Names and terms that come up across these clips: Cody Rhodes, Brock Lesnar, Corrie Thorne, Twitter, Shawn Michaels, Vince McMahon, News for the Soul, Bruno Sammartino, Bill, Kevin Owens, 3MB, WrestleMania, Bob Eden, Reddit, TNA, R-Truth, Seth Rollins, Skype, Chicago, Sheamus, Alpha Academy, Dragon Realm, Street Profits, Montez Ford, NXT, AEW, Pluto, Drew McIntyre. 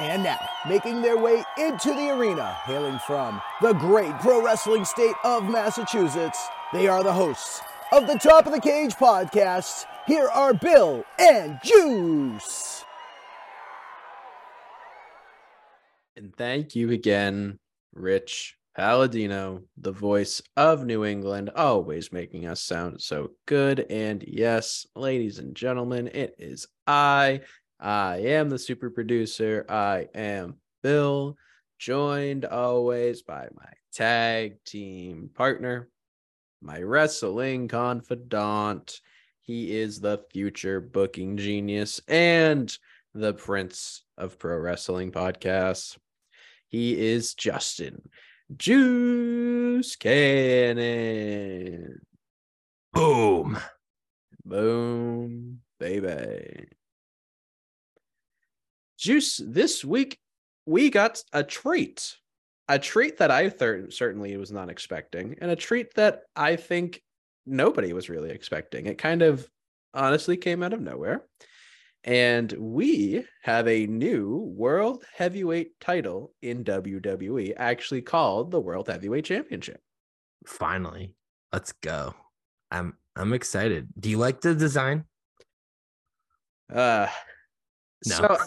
And now, making their way into the arena, hailing from the great pro wrestling state of Massachusetts, they are the hosts of the Top of the Cage podcast. Here are Bill and Juice. And thank you again, Rich Palladino, the voice of New England, always making us sound so good. And yes, ladies and gentlemen, it is I am the super producer. I am Bill, joined always by my tag team partner, my wrestling confidant. He is the future booking genius and the prince of pro wrestling podcasts. He is Justin Juice Cannon. Boom. Boom, baby. Juice, this week we got a treat that I certainly was not expecting, and a treat that I think nobody was really expecting. It kind of honestly came out of nowhere. And we have a new World Heavyweight title in WWE, actually called the World Heavyweight Championship. Finally. Let's go. I'm excited. Do you like the design? No. So,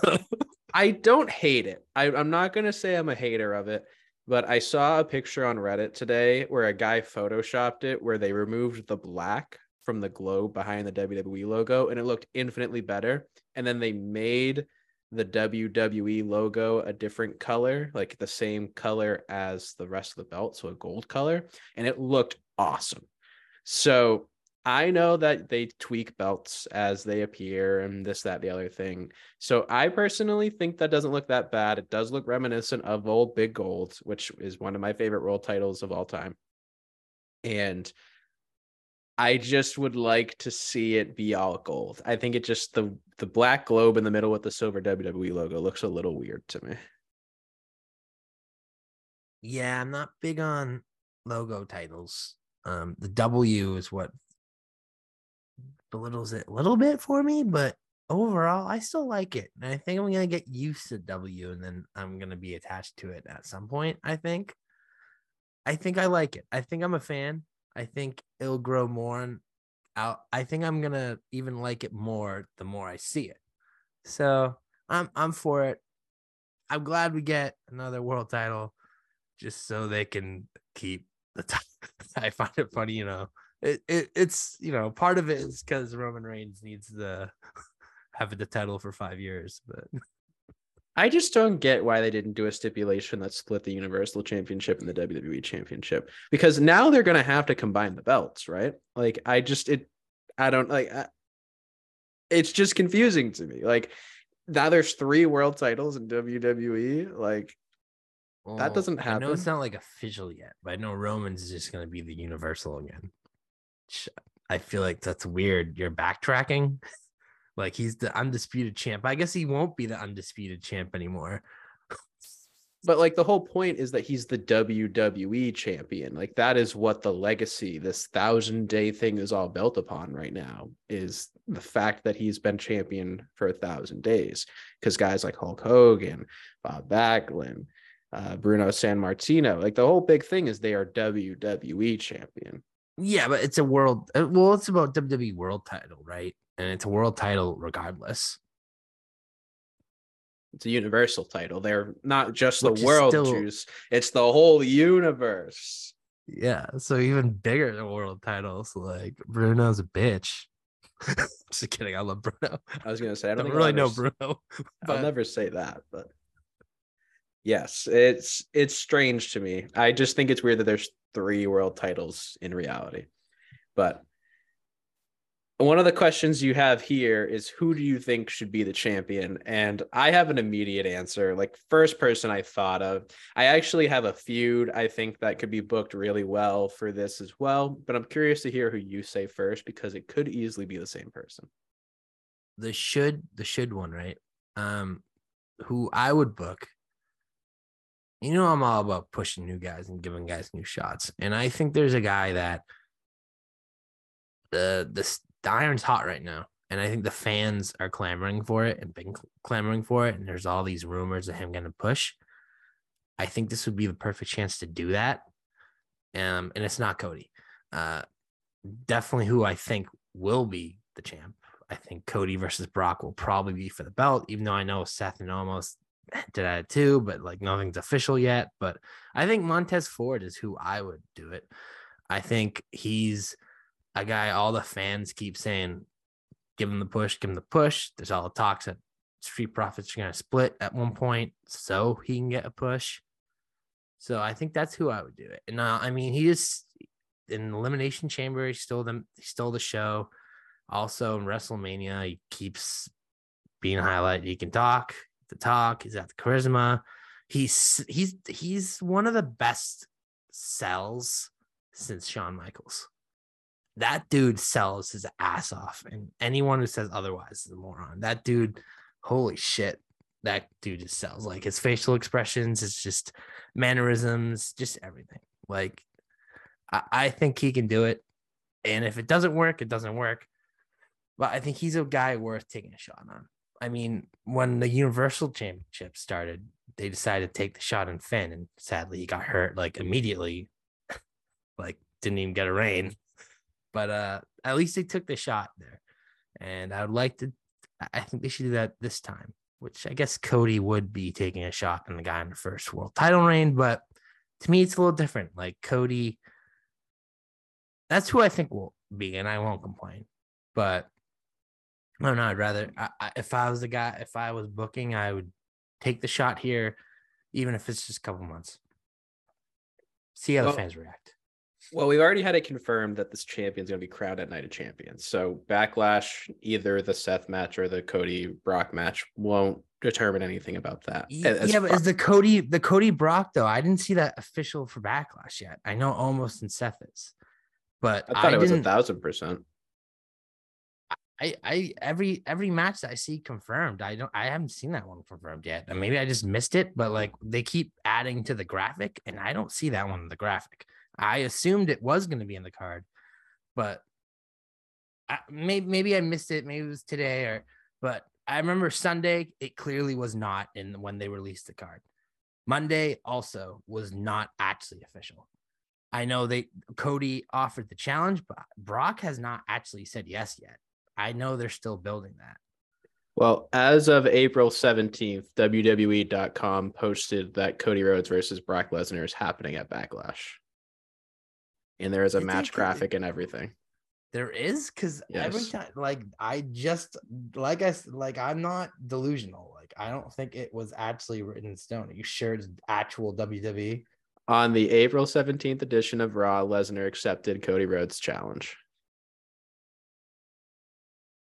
I don't hate it. I'm not going to say I'm a hater of it, but I saw a picture on Reddit today where a guy photoshopped it, where they removed the black from the globe behind the WWE logo, and it looked infinitely better. And then they made the WWE logo a different color, like the same color as the rest of the belt, so a gold color, and it looked awesome. So I know that they tweak belts as they appear and this, that, the other thing. So I personally think that doesn't look that bad. It does look reminiscent of old Big Gold, which is one of my favorite world titles of all time. And I just would like to see it be all gold. I think it just, the black globe in the middle with the silver WWE logo looks a little weird to me. Yeah, I'm not big on logo titles. The W is what belittles it a little bit for me, but overall I still like it, and I think I'm gonna get used to W, and then I'm gonna be attached to it at some point. I think I like it. I think I'm a fan. I think it'll grow more and out. I think I'm gonna even like it more the more I see it. So I'm for it. I'm glad we get another world title, just so they can keep the title. I find it funny, you know. It's, you know, part of it is because Roman Reigns needs to have the title for 5 years, but I just don't get why they didn't do a stipulation that split the Universal Championship and the WWE Championship, because now they're going to have to combine the belts, right? Like, it's just confusing to me. Like, now there's 3 world titles in WWE, like. Well, that doesn't happen. I know it's not like official yet, but I know Roman's is just going to be the Universal again. I feel like that's weird. You're backtracking. Like, he's the undisputed champ. I guess he won't be the undisputed champ anymore. But like, the whole point is that he's the WWE champion. Like, that is what the legacy, this 1,000-day thing is all built upon right now, is the fact that he's been champion for 1,000 days. Because guys like Hulk Hogan, Bob Backlund, Bruno Sammartino, like, the whole big thing is they are WWE champion. Yeah, but it's a world. Well, it's about WWE world title, right? And it's a world title regardless. It's a universal title. They're not just the world, Juice. It's the whole universe. Yeah, so even bigger than world titles. Like, Bruno's a bitch. Just kidding. I love Bruno. I was gonna say I don't really know Bruno. I'll never say that, but yes, it's strange to me. I just think it's weird that there's 3 world titles in reality. But one of the questions you have here is, who do you think should be the champion? And I have an immediate answer. Like, first person I thought of, I actually have a feud I think that could be booked really well for this as well, but I'm curious to hear who you say first, because it could easily be the same person. The should one, right? Who I would book. You know, I'm all about pushing new guys and giving guys new shots. And I think there's a guy that the iron's hot right now. And I think the fans are clamoring for it and been clamoring for it. And there's all these rumors of him getting a push. I think this would be the perfect chance to do that. And it's not Cody. Definitely who I think will be the champ. I think Cody versus Brock will probably be for the belt, even though I know Seth and almost did that too, but like nothing's official yet. But I think Montez Ford is who I would do it. I think he's a guy all the fans keep saying, give him the push, give him the push. There's all the talks that Street Profits are going to split at one point so he can get a push. So I think that's who I would do it. And I mean, he is in the Elimination Chamber. He stole the show. Also in WrestleMania, he keeps being highlighted. He can talk the talk. He's got the charisma. He's one of the best sells since Shawn Michaels. That dude sells his ass off, and anyone who says otherwise is a moron. That dude, holy shit, that dude just sells. Like his facial expressions, it's just mannerisms, just everything. Like I think he can do it, and if it doesn't work, it doesn't work. But I think he's a guy worth taking a shot on. I mean, when the Universal Championship started, they decided to take the shot on Finn, and sadly he got hurt like immediately, like didn't even get a reign. But at least they took the shot there. And I would like to, I think they should do that this time, which I guess Cody would be taking a shot on the guy in the first world title reign. But to me, it's a little different. Like Cody, that's who I think will be, and I won't complain. But I don't know. I'd rather, if I was the guy, if I was booking, I would take the shot here, even if it's just a couple months. See how the fans react. Well, we've already had it confirmed that this champion's going to be crowded at Night of Champions. So Backlash, either the Seth match or the Cody Brock match, won't determine anything about that. Yeah, but is the Cody Brock though? I didn't see that official for Backlash yet. I know almost in Seth is, but I thought it was 1,000%. I every match that I see confirmed, I haven't seen that one confirmed yet. Maybe I just missed it, but like they keep adding to the graphic, and I don't see that one in the graphic. I assumed it was going to be in the card, but maybe I missed it. Maybe it was today, but I remember Sunday it clearly was not in when they released the card. Monday also was not actually official. I know Cody offered the challenge, but Brock has not actually said yes yet. I know they're still building that. Well, as of April 17th, WWE.com posted that Cody Rhodes versus Brock Lesnar is happening at Backlash. And there is a match graphic and everything. There is? Because every time, I'm not delusional. Like, I don't think it was actually written in stone. Are you sure it's actual WWE? On the April 17th edition of Raw, Lesnar accepted Cody Rhodes' challenge.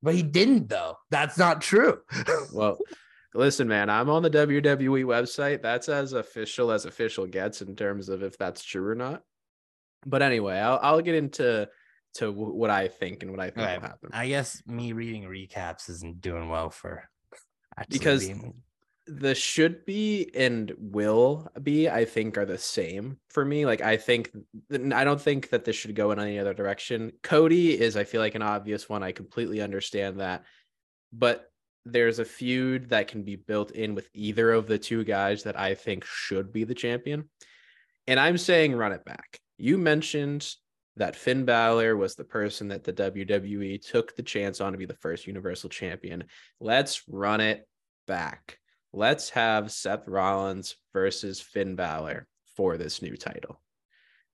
But he didn't, though. That's not true. Well, listen, man, I'm on the WWE website. That's as official gets in terms of if that's true or not. But anyway, I'll get into what I think and what I think will happen. I guess me reading recaps isn't doing well for because the should be and will be, I think, are the same for me. Like I don't think that this should go in any other direction. Cody is, I feel like, an obvious one. I completely understand that, but there's a feud that can be built in with either of the two guys that I think should be the champion, and I'm saying run it back. You mentioned that Finn Balor was the person that the WWE took the chance on to be the first Universal Champion. Let's run it back. Let's have Seth Rollins versus Finn Balor for this new title.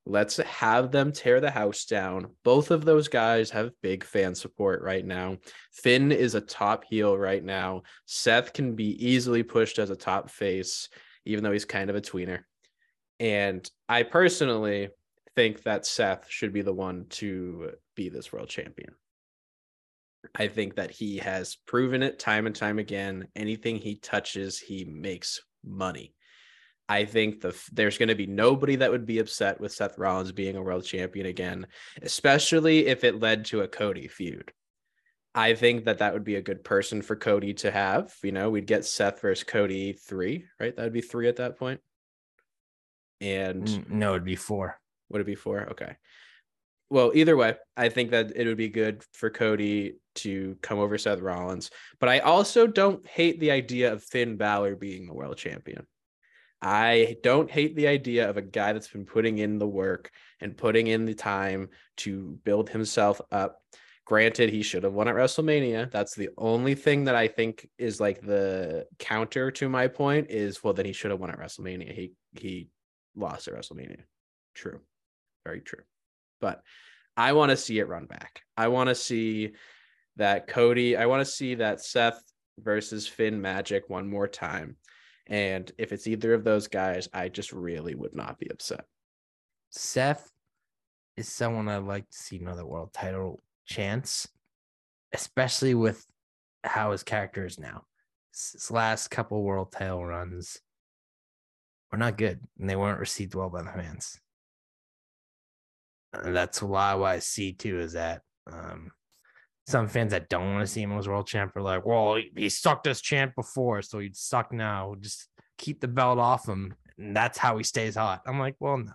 Let's have them tear the house down. Both of those guys have big fan support right now. Finn is a top heel right now. Seth can be easily pushed as a top face, even though he's kind of a tweener. And I personally think that Seth should be the one to be this world champion. I think that he has proven it time and time again. Anything he touches, he makes money. I think there's going to be nobody that would be upset with Seth Rollins being a world champion again, especially if it led to a Cody feud. I think that would be a good person for Cody to have. You know, we'd get Seth versus Cody 3, right? That would be 3 at that point. And no, it'd be 4. Would it be 4? Okay. Well, either way, I think that it would be good for Cody to come over Seth Rollins. But I also don't hate the idea of Finn Balor being the world champion. I don't hate the idea of a guy that's been putting in the work and putting in the time to build himself up. Granted, he should have won at WrestleMania. That's the only thing that I think is like the counter to my point is, well, then he should have won at WrestleMania. He lost at WrestleMania. True. Very true. But I want to see it run back. I want to see that Cody, I want to see that Seth versus Finn magic one more time. And if it's either of those guys, I just really would not be upset. Seth is someone I'd like to see another world title chance, especially with how his character is now. His last couple world title runs were not good, and they weren't received well by the fans. And that's a lot of what I see, too, is that some fans that don't want to see him as world champ are like, well, he sucked as champ before, so he'd suck now. We'll just keep the belt off him, and that's how he stays hot. I'm like, well, no.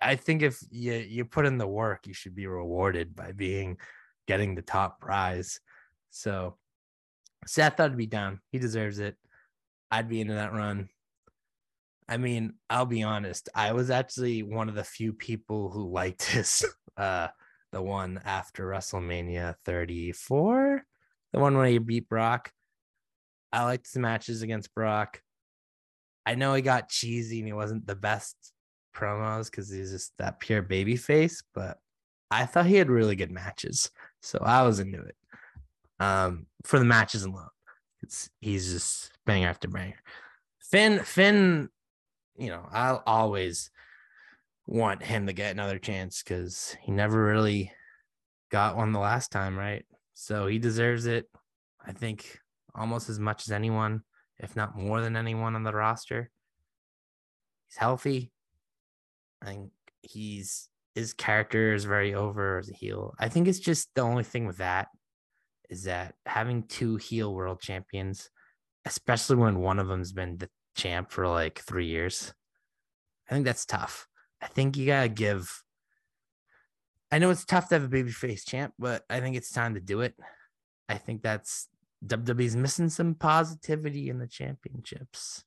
I think if you put in the work, you should be rewarded by getting the top prize. So Seth, I'd be down. He deserves it. I'd be into that run. I mean, I'll be honest. I was actually one of the few people who liked this, the one after WrestleMania 34, the one where he beat Brock. I liked the matches against Brock. I know he got cheesy and he wasn't the best promos because he's just that pure baby face, but I thought he had really good matches, so I was into it for the matches alone. He's just banger after banger. Finn, you know, I'll always want him to get another chance because he never really got one the last time, right? So he deserves it, I think, almost as much as anyone, if not more than anyone on the roster. He's healthy. I think his character is very over as a heel. I think it's just the only thing with that is that having two heel world champions, especially when one of them's been the champ for like 3 years, I think that's tough. I think you gotta give. I know it's tough to have a babyface champ, but I think it's time to do it. I think that's WWE's missing some positivity in the championships.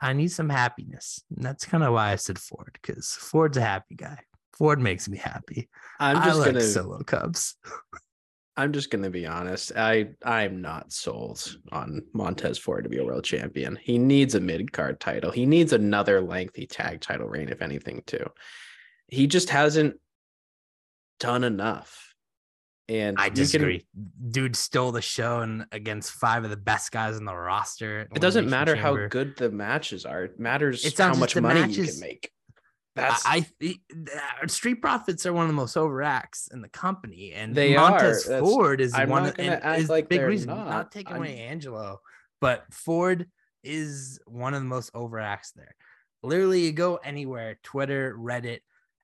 I need some happiness. And that's kind of why I said Ford, because Ford's a happy guy. Ford makes me happy. I like solo Cubs. I'm just going to be honest. I'm not sold on Montez Ford to be a world champion. He needs a mid-card title. He needs another lengthy tag title reign, if anything, too. He just hasn't done enough. And I disagree. Dude stole the show and against 5 of the best guys on the roster. It doesn't matter how good the matches are. It matters how much money you can make. Street Profits are one of the most over acts in the company, and Montez Ford is one is the big reason. Not taking away Angelo, but Ford is one of the most over acts there. Literally, you go anywhere, Twitter, Reddit.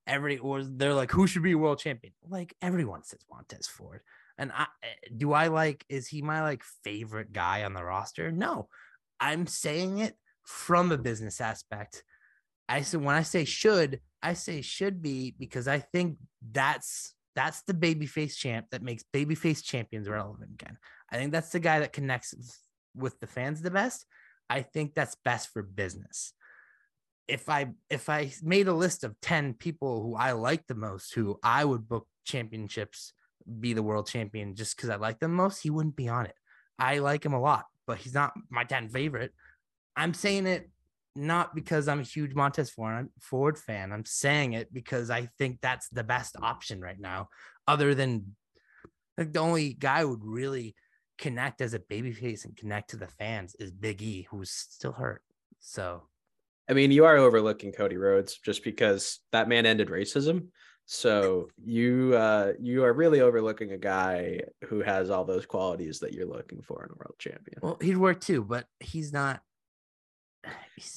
They're like, who should be world champion? Like, everyone says Montez Ford. And is he my favorite guy on the roster? No, I'm saying it from a business aspect. I said, when I say should be, because I think that's the babyface champ that makes babyface champions relevant again. I think that's the guy that connects with the fans the best. I think that's best for business. If I made a list of 10 people who I like the most, who I would book championships, be the world champion just because I like them most, he wouldn't be on it. I like him a lot, but he's not my 10 favorite. I'm saying it not because I'm a huge Montez Ford fan. I'm saying it because I think that's the best option right now. Other than the only guy who would really connect as a babyface and connect to the fans is Big E, who's still hurt. So. I mean, you are overlooking Cody Rhodes just because that man ended racism. So you are really overlooking a guy who has all those qualities that you're looking for in a world champion. Well, he'd work too, but he's not.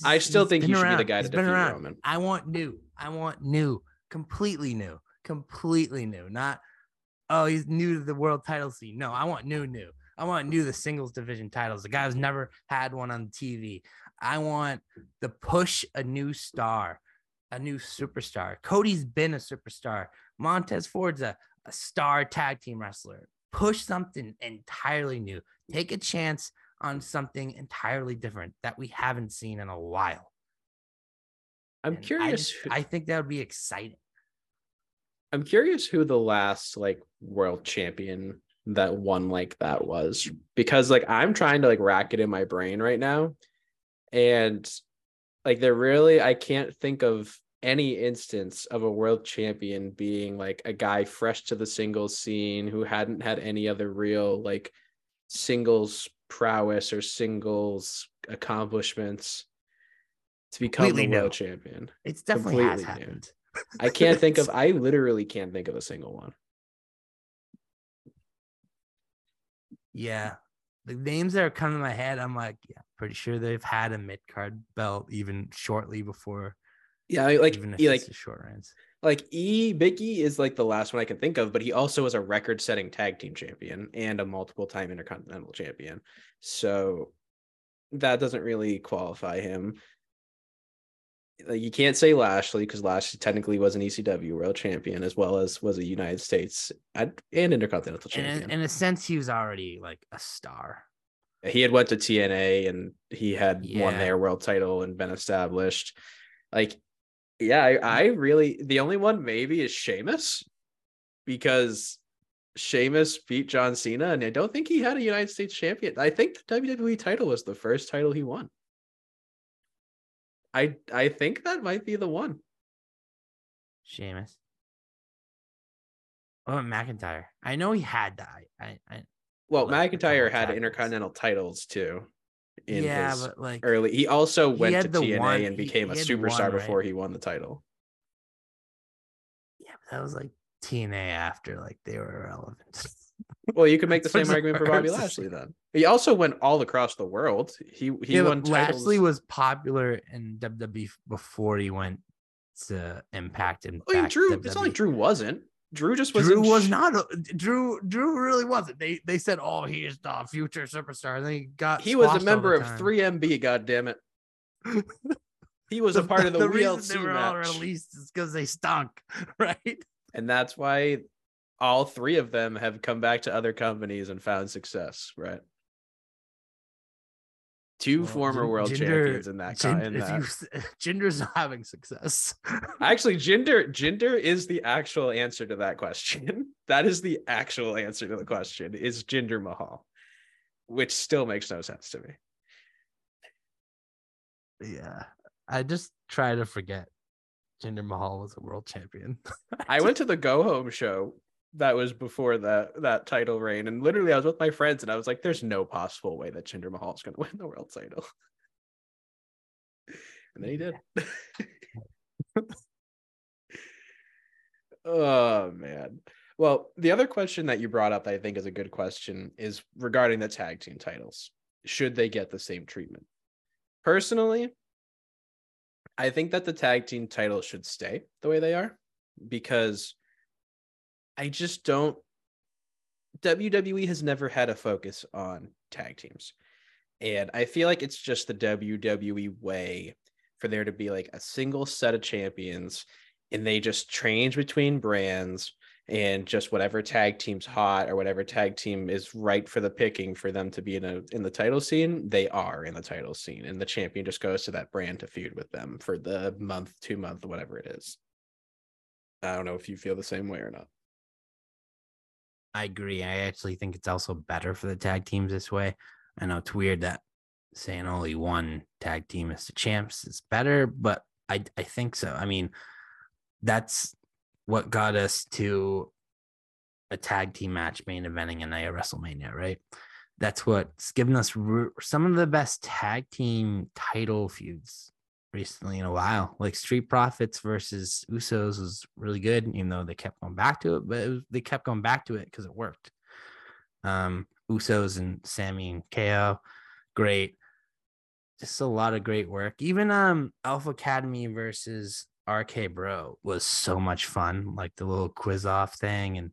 I still think he should be the guy to defeat Roman. I want completely new. Not, oh, he's new to the world title scene. No, I want new. I want the singles division titles. The guy who's never had one on TV. I want to push a new star. a new superstar. Cody's been a superstar. Montez Ford's a star tag team wrestler. Push something entirely new. Take a chance on something entirely different that we haven't seen in a while. I'm curious. I think that would be exciting. I'm curious who the last world champion that won that was, because I'm trying to rack it in my brain right now, and they're really, I can't think of any instance of a world champion being a guy fresh to the singles scene who hadn't had any other real singles prowess or singles accomplishments to become the world champion. It's definitely has happened. I can't think of, I literally can't think of a single one. Yeah. The names that are coming to my head, I'm yeah, pretty sure they've had a mid-card belt even shortly before. Yeah, even if it's a short runs. Big E is the last one I can think of, but he also was a record-setting tag team champion and a multiple-time intercontinental champion. So that doesn't really qualify him. You can't say Lashley, because Lashley technically was an ECW world champion as well as was a United States and intercontinental champion. In a sense, he was already a star. He had went to TNA and he had won their world title and been established. I really, the only one maybe is Sheamus, because Sheamus beat John Cena and I don't think he had a United States champion. I think the WWE title was the first title he won. I think that might be the one. Sheamus. Oh, McIntyre. I know he had that. McIntyre had intercontinental titles too. Early. He also went to TNA and became a superstar before he won the title. Yeah, but that was TNA after they were irrelevant. Well, you could make the same argument for Bobby Lashley then. He also went all across the world. He won titles. Lashley was popular in WWE before he went to Impact and Drew. It's not Drew wasn't. Drew just was. Drew was not. Drew really wasn't. They said, "Oh, he is the future superstar." And then he got. He was a member of 3MB. Goddammit. He was a part of the real team. They were all released is because they stunk, right? And that's why. All three of them have come back to other companies and found success, right? Two former world champions in that. Jinder's not having success. Actually, Jinder is the actual answer to that question. That is the actual answer to the question, is Jinder Mahal, which still makes no sense to me. Yeah. I just try to forget Jinder Mahal was a world champion. I went to the Go Home show. That was before that title reign. And literally, I was with my friends and I was like, there's no possible way that Jinder Mahal is going to win the world title. And then he did. Oh, man. Well, the other question that you brought up that I think is a good question is regarding the tag team titles. Should they get the same treatment? Personally, I think that the tag team titles should stay the way they are, because I just don't. WWE has never had a focus on tag teams. And I feel like it's just the WWE way for there to be a single set of champions and they just change between brands and just whatever tag team's hot or whatever tag team is right for the picking for them to be in the title scene, they are in the title scene. And the champion just goes to that brand to feud with them for the month, 2 month, whatever it is. I don't know if you feel the same way or not. I agree. I actually think it's also better for the tag teams this way. I know it's weird that saying only one tag team is the champs is better, but I think so. I mean, that's what got us to a tag team match main eventing a night of WrestleMania, right? That's what's given us some of the best tag team title feuds recently in a while. Street Profits versus Usos was really good, even though they kept going back to it, but they kept going back to it because it worked. Usos and Sammy and KO, great. Just a lot of great work. Even Alpha Academy versus RK Bro was so much fun, the little quiz off thing, and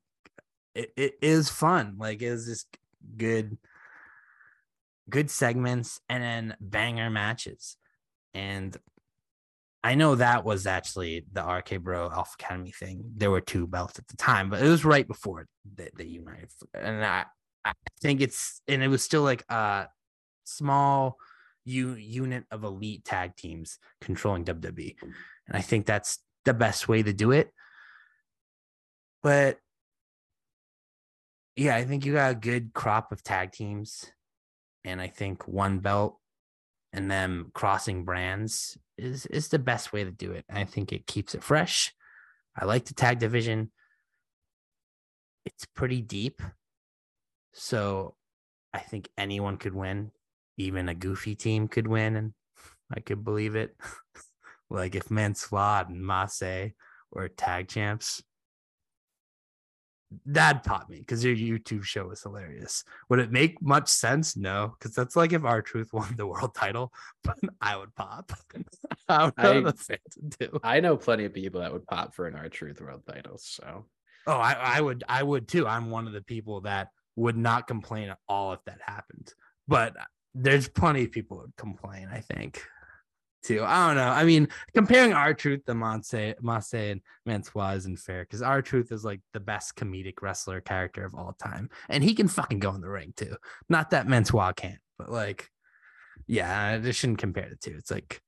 it is fun. It was just good segments and then banger matches. And I know that was actually the RK Bro Alpha Academy thing. There were two belts at the time, but it was right before they united. And I think it's, and it was still like a small unit of elite tag teams controlling WWE. And I think that's the best way to do it. But yeah, I think you got a good crop of tag teams, and I think one belt and them crossing brands is the best way to do it. I think it keeps it fresh. I like the tag division. It's pretty deep. So I think anyone could win. Even a goofy team could win, and I could believe it. Like if Manslaughter and Massey were tag champs, that popped me because your YouTube show was hilarious. Would it make much sense? No, because that's like if R-Truth won the world title, but I would pop. I don't know the fan to do. I know plenty of people that would pop for an R-Truth world title. So, I would too. I'm one of the people that would not complain at all if that happened. But there's plenty of people who would complain, I think, too. I don't know. I mean, comparing R-Truth to Massey and Mansoor isn't fair, because R-Truth is like the best comedic wrestler character of all time. And he can fucking go in the ring, too. Not that Mansoor can't, but like, yeah, I just shouldn't compare the two. It's like,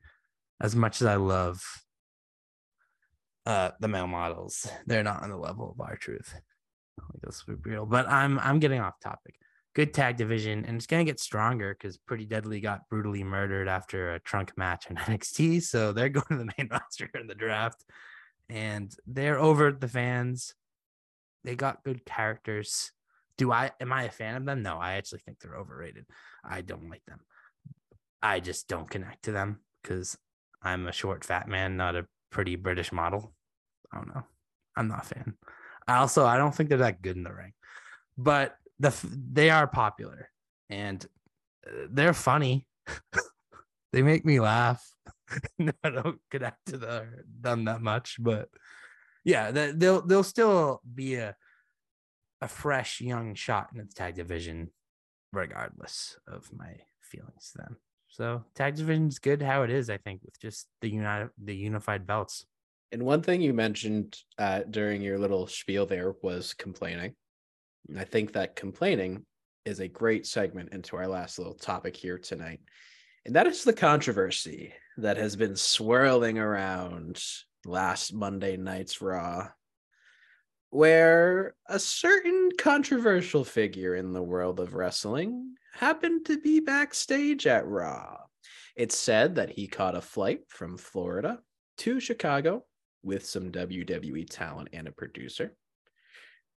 as much as I love the male models, they're not on the level of R-Truth. Like, that's real. But I'm getting off topic. Good tag division, and it's going to get stronger because Pretty Deadly got brutally murdered after a trunk match in NXT, so they're going to the main roster in the draft, and they're over the fans. They got good characters. Am I a fan of them? No, I actually think they're overrated. I don't like them. I just don't connect to them because I'm a short, fat man, not a pretty British model. I don't know. I'm not a fan. Also, I don't think they're that good in the ring, but they are popular and they're funny. They make me laugh. No, I don't connect to them that much, but yeah, they'll still be a fresh young shot in the tag division, regardless of my feelings to them. So tag division is good how it is, I think, with just the unified belts. And one thing you mentioned during your little spiel there was complaining. I think that complaining is a great segment into our last little topic here tonight. And that is the controversy that has been swirling around last Monday night's Raw, where a certain controversial figure in the world of wrestling happened to be backstage at Raw. It's said that he caught a flight from Florida to Chicago with some WWE talent and a producer.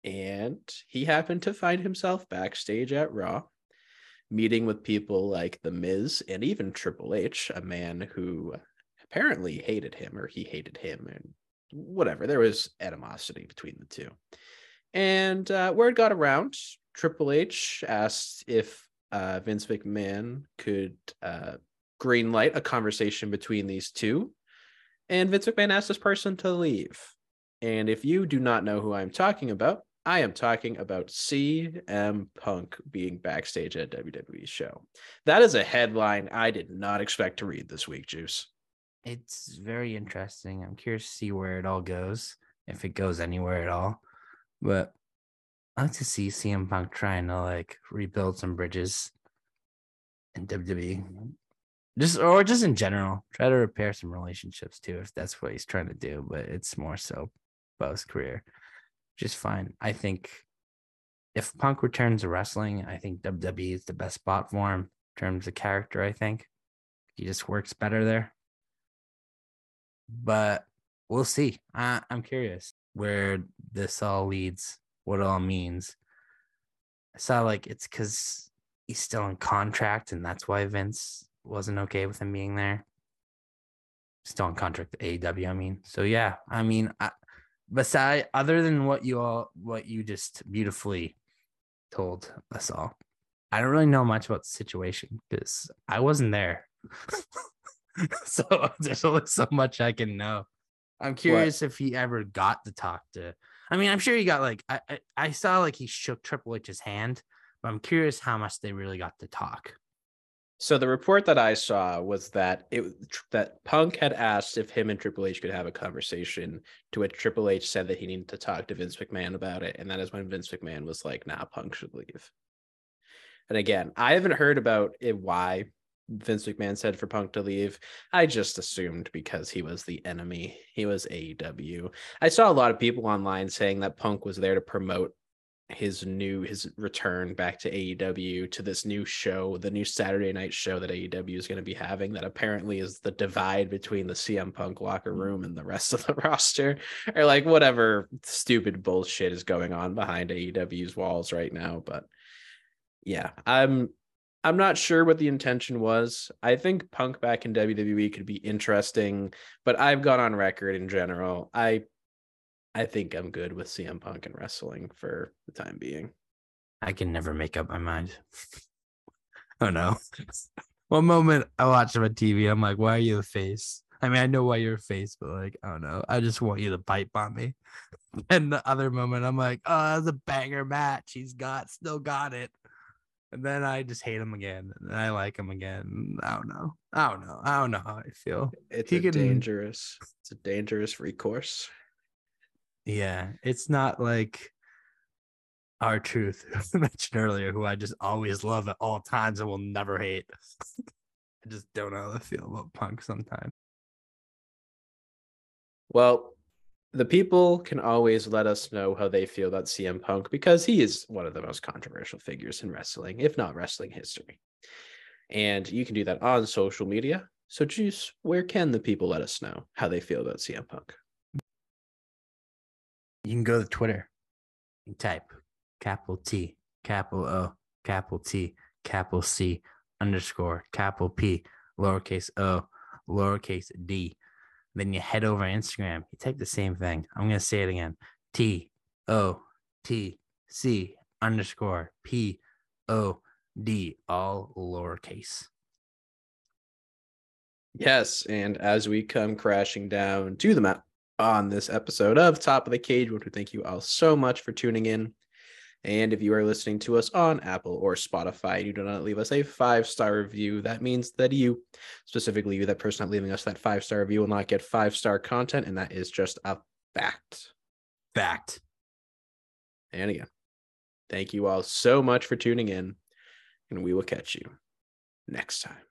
And he happened to find himself backstage at Raw, meeting with people like The Miz and even Triple H, a man who apparently hated him, or he hated him, and whatever. There was animosity between the two. And word got around. Triple H asked if Vince McMahon could greenlight a conversation between these two. And Vince McMahon asked this person to leave. And if you do not know who I'm talking about, I am talking about CM Punk being backstage at a WWE show. That is a headline I did not expect to read this week, Juice. It's very interesting. I'm curious to see where it all goes, if it goes anywhere at all. But I like to see CM Punk trying to like rebuild some bridges in WWE. Just in general, try to repair some relationships too, if that's what he's trying to do. But it's more so about his career. Just fine. I think if Punk returns to wrestling, I think WWE is the best spot for him in terms of character. I think he just works better there. But we'll see. I'm curious where this all leads, what it all means. I saw like it's because he's still on contract, and that's why Vince wasn't okay with him being there. Still on contract to AEW, I mean. So yeah, I mean, other than what you just beautifully told us all, I don't really know much about the situation because I wasn't there. So there's only so much I can know. I'm curious if he ever got to talk to. I mean, I'm sure he got like I saw like he shook Triple H's hand, but I'm curious how much they really got to talk. So the report that I saw was that that Punk had asked if him and Triple H could have a conversation, to which Triple H said that he needed to talk to Vince McMahon about it. And that is when Vince McMahon was like, nah, Punk should leave. And again, I haven't heard about it, why Vince McMahon said for Punk to leave. I just assumed because he was the enemy. He was AEW. I saw a lot of people online saying that Punk was there to promote his return back to AEW, to this new show, the new Saturday night show that AEW is going to be having, that apparently is the divide between the CM Punk locker room and the rest of the roster, or like whatever stupid bullshit is going on behind AEW's walls right now. But yeah, I'm not sure what the intention was. I think Punk back in WWE could be interesting, but I've gone on record in general, I think I'm good with CM Punk and wrestling for the time being. I can never make up my mind. Oh, no. One moment I watch him on TV, I'm like, why are you the face? I mean, I know why you're a face, but like, I don't know. I just want you to pipe on me. And the other moment, I'm like, oh, that was a banger match. He's still got it. And then I just hate him again. And I like him again. I don't know. I don't know how I feel. It's a dangerous recourse. Yeah, it's not like R-Truth, who I mentioned earlier, who I just always love at all times and will never hate. I just don't know how to feel about Punk sometimes. Well, the people can always let us know how they feel about CM Punk, because he is one of the most controversial figures in wrestling, if not wrestling history. And you can do that on social media. So, Juice, where can the people let us know how they feel about CM Punk? You can go to Twitter and type TOTC_C_P_O_D. Then you head over to Instagram. You type the same thing. I'm going to say it again. TOTC_POD. All lowercase. Yes. And as we come crashing down to the map on this episode of Top of the Cage, we thank you all so much for tuning in. And if you are listening to us on Apple or Spotify, you do not leave us a 5-star review. That means that you, specifically you, that person not leaving us that 5-star review, will not get 5-star content. And that is just a fact. Fact. And again, thank you all so much for tuning in. And we will catch you next time.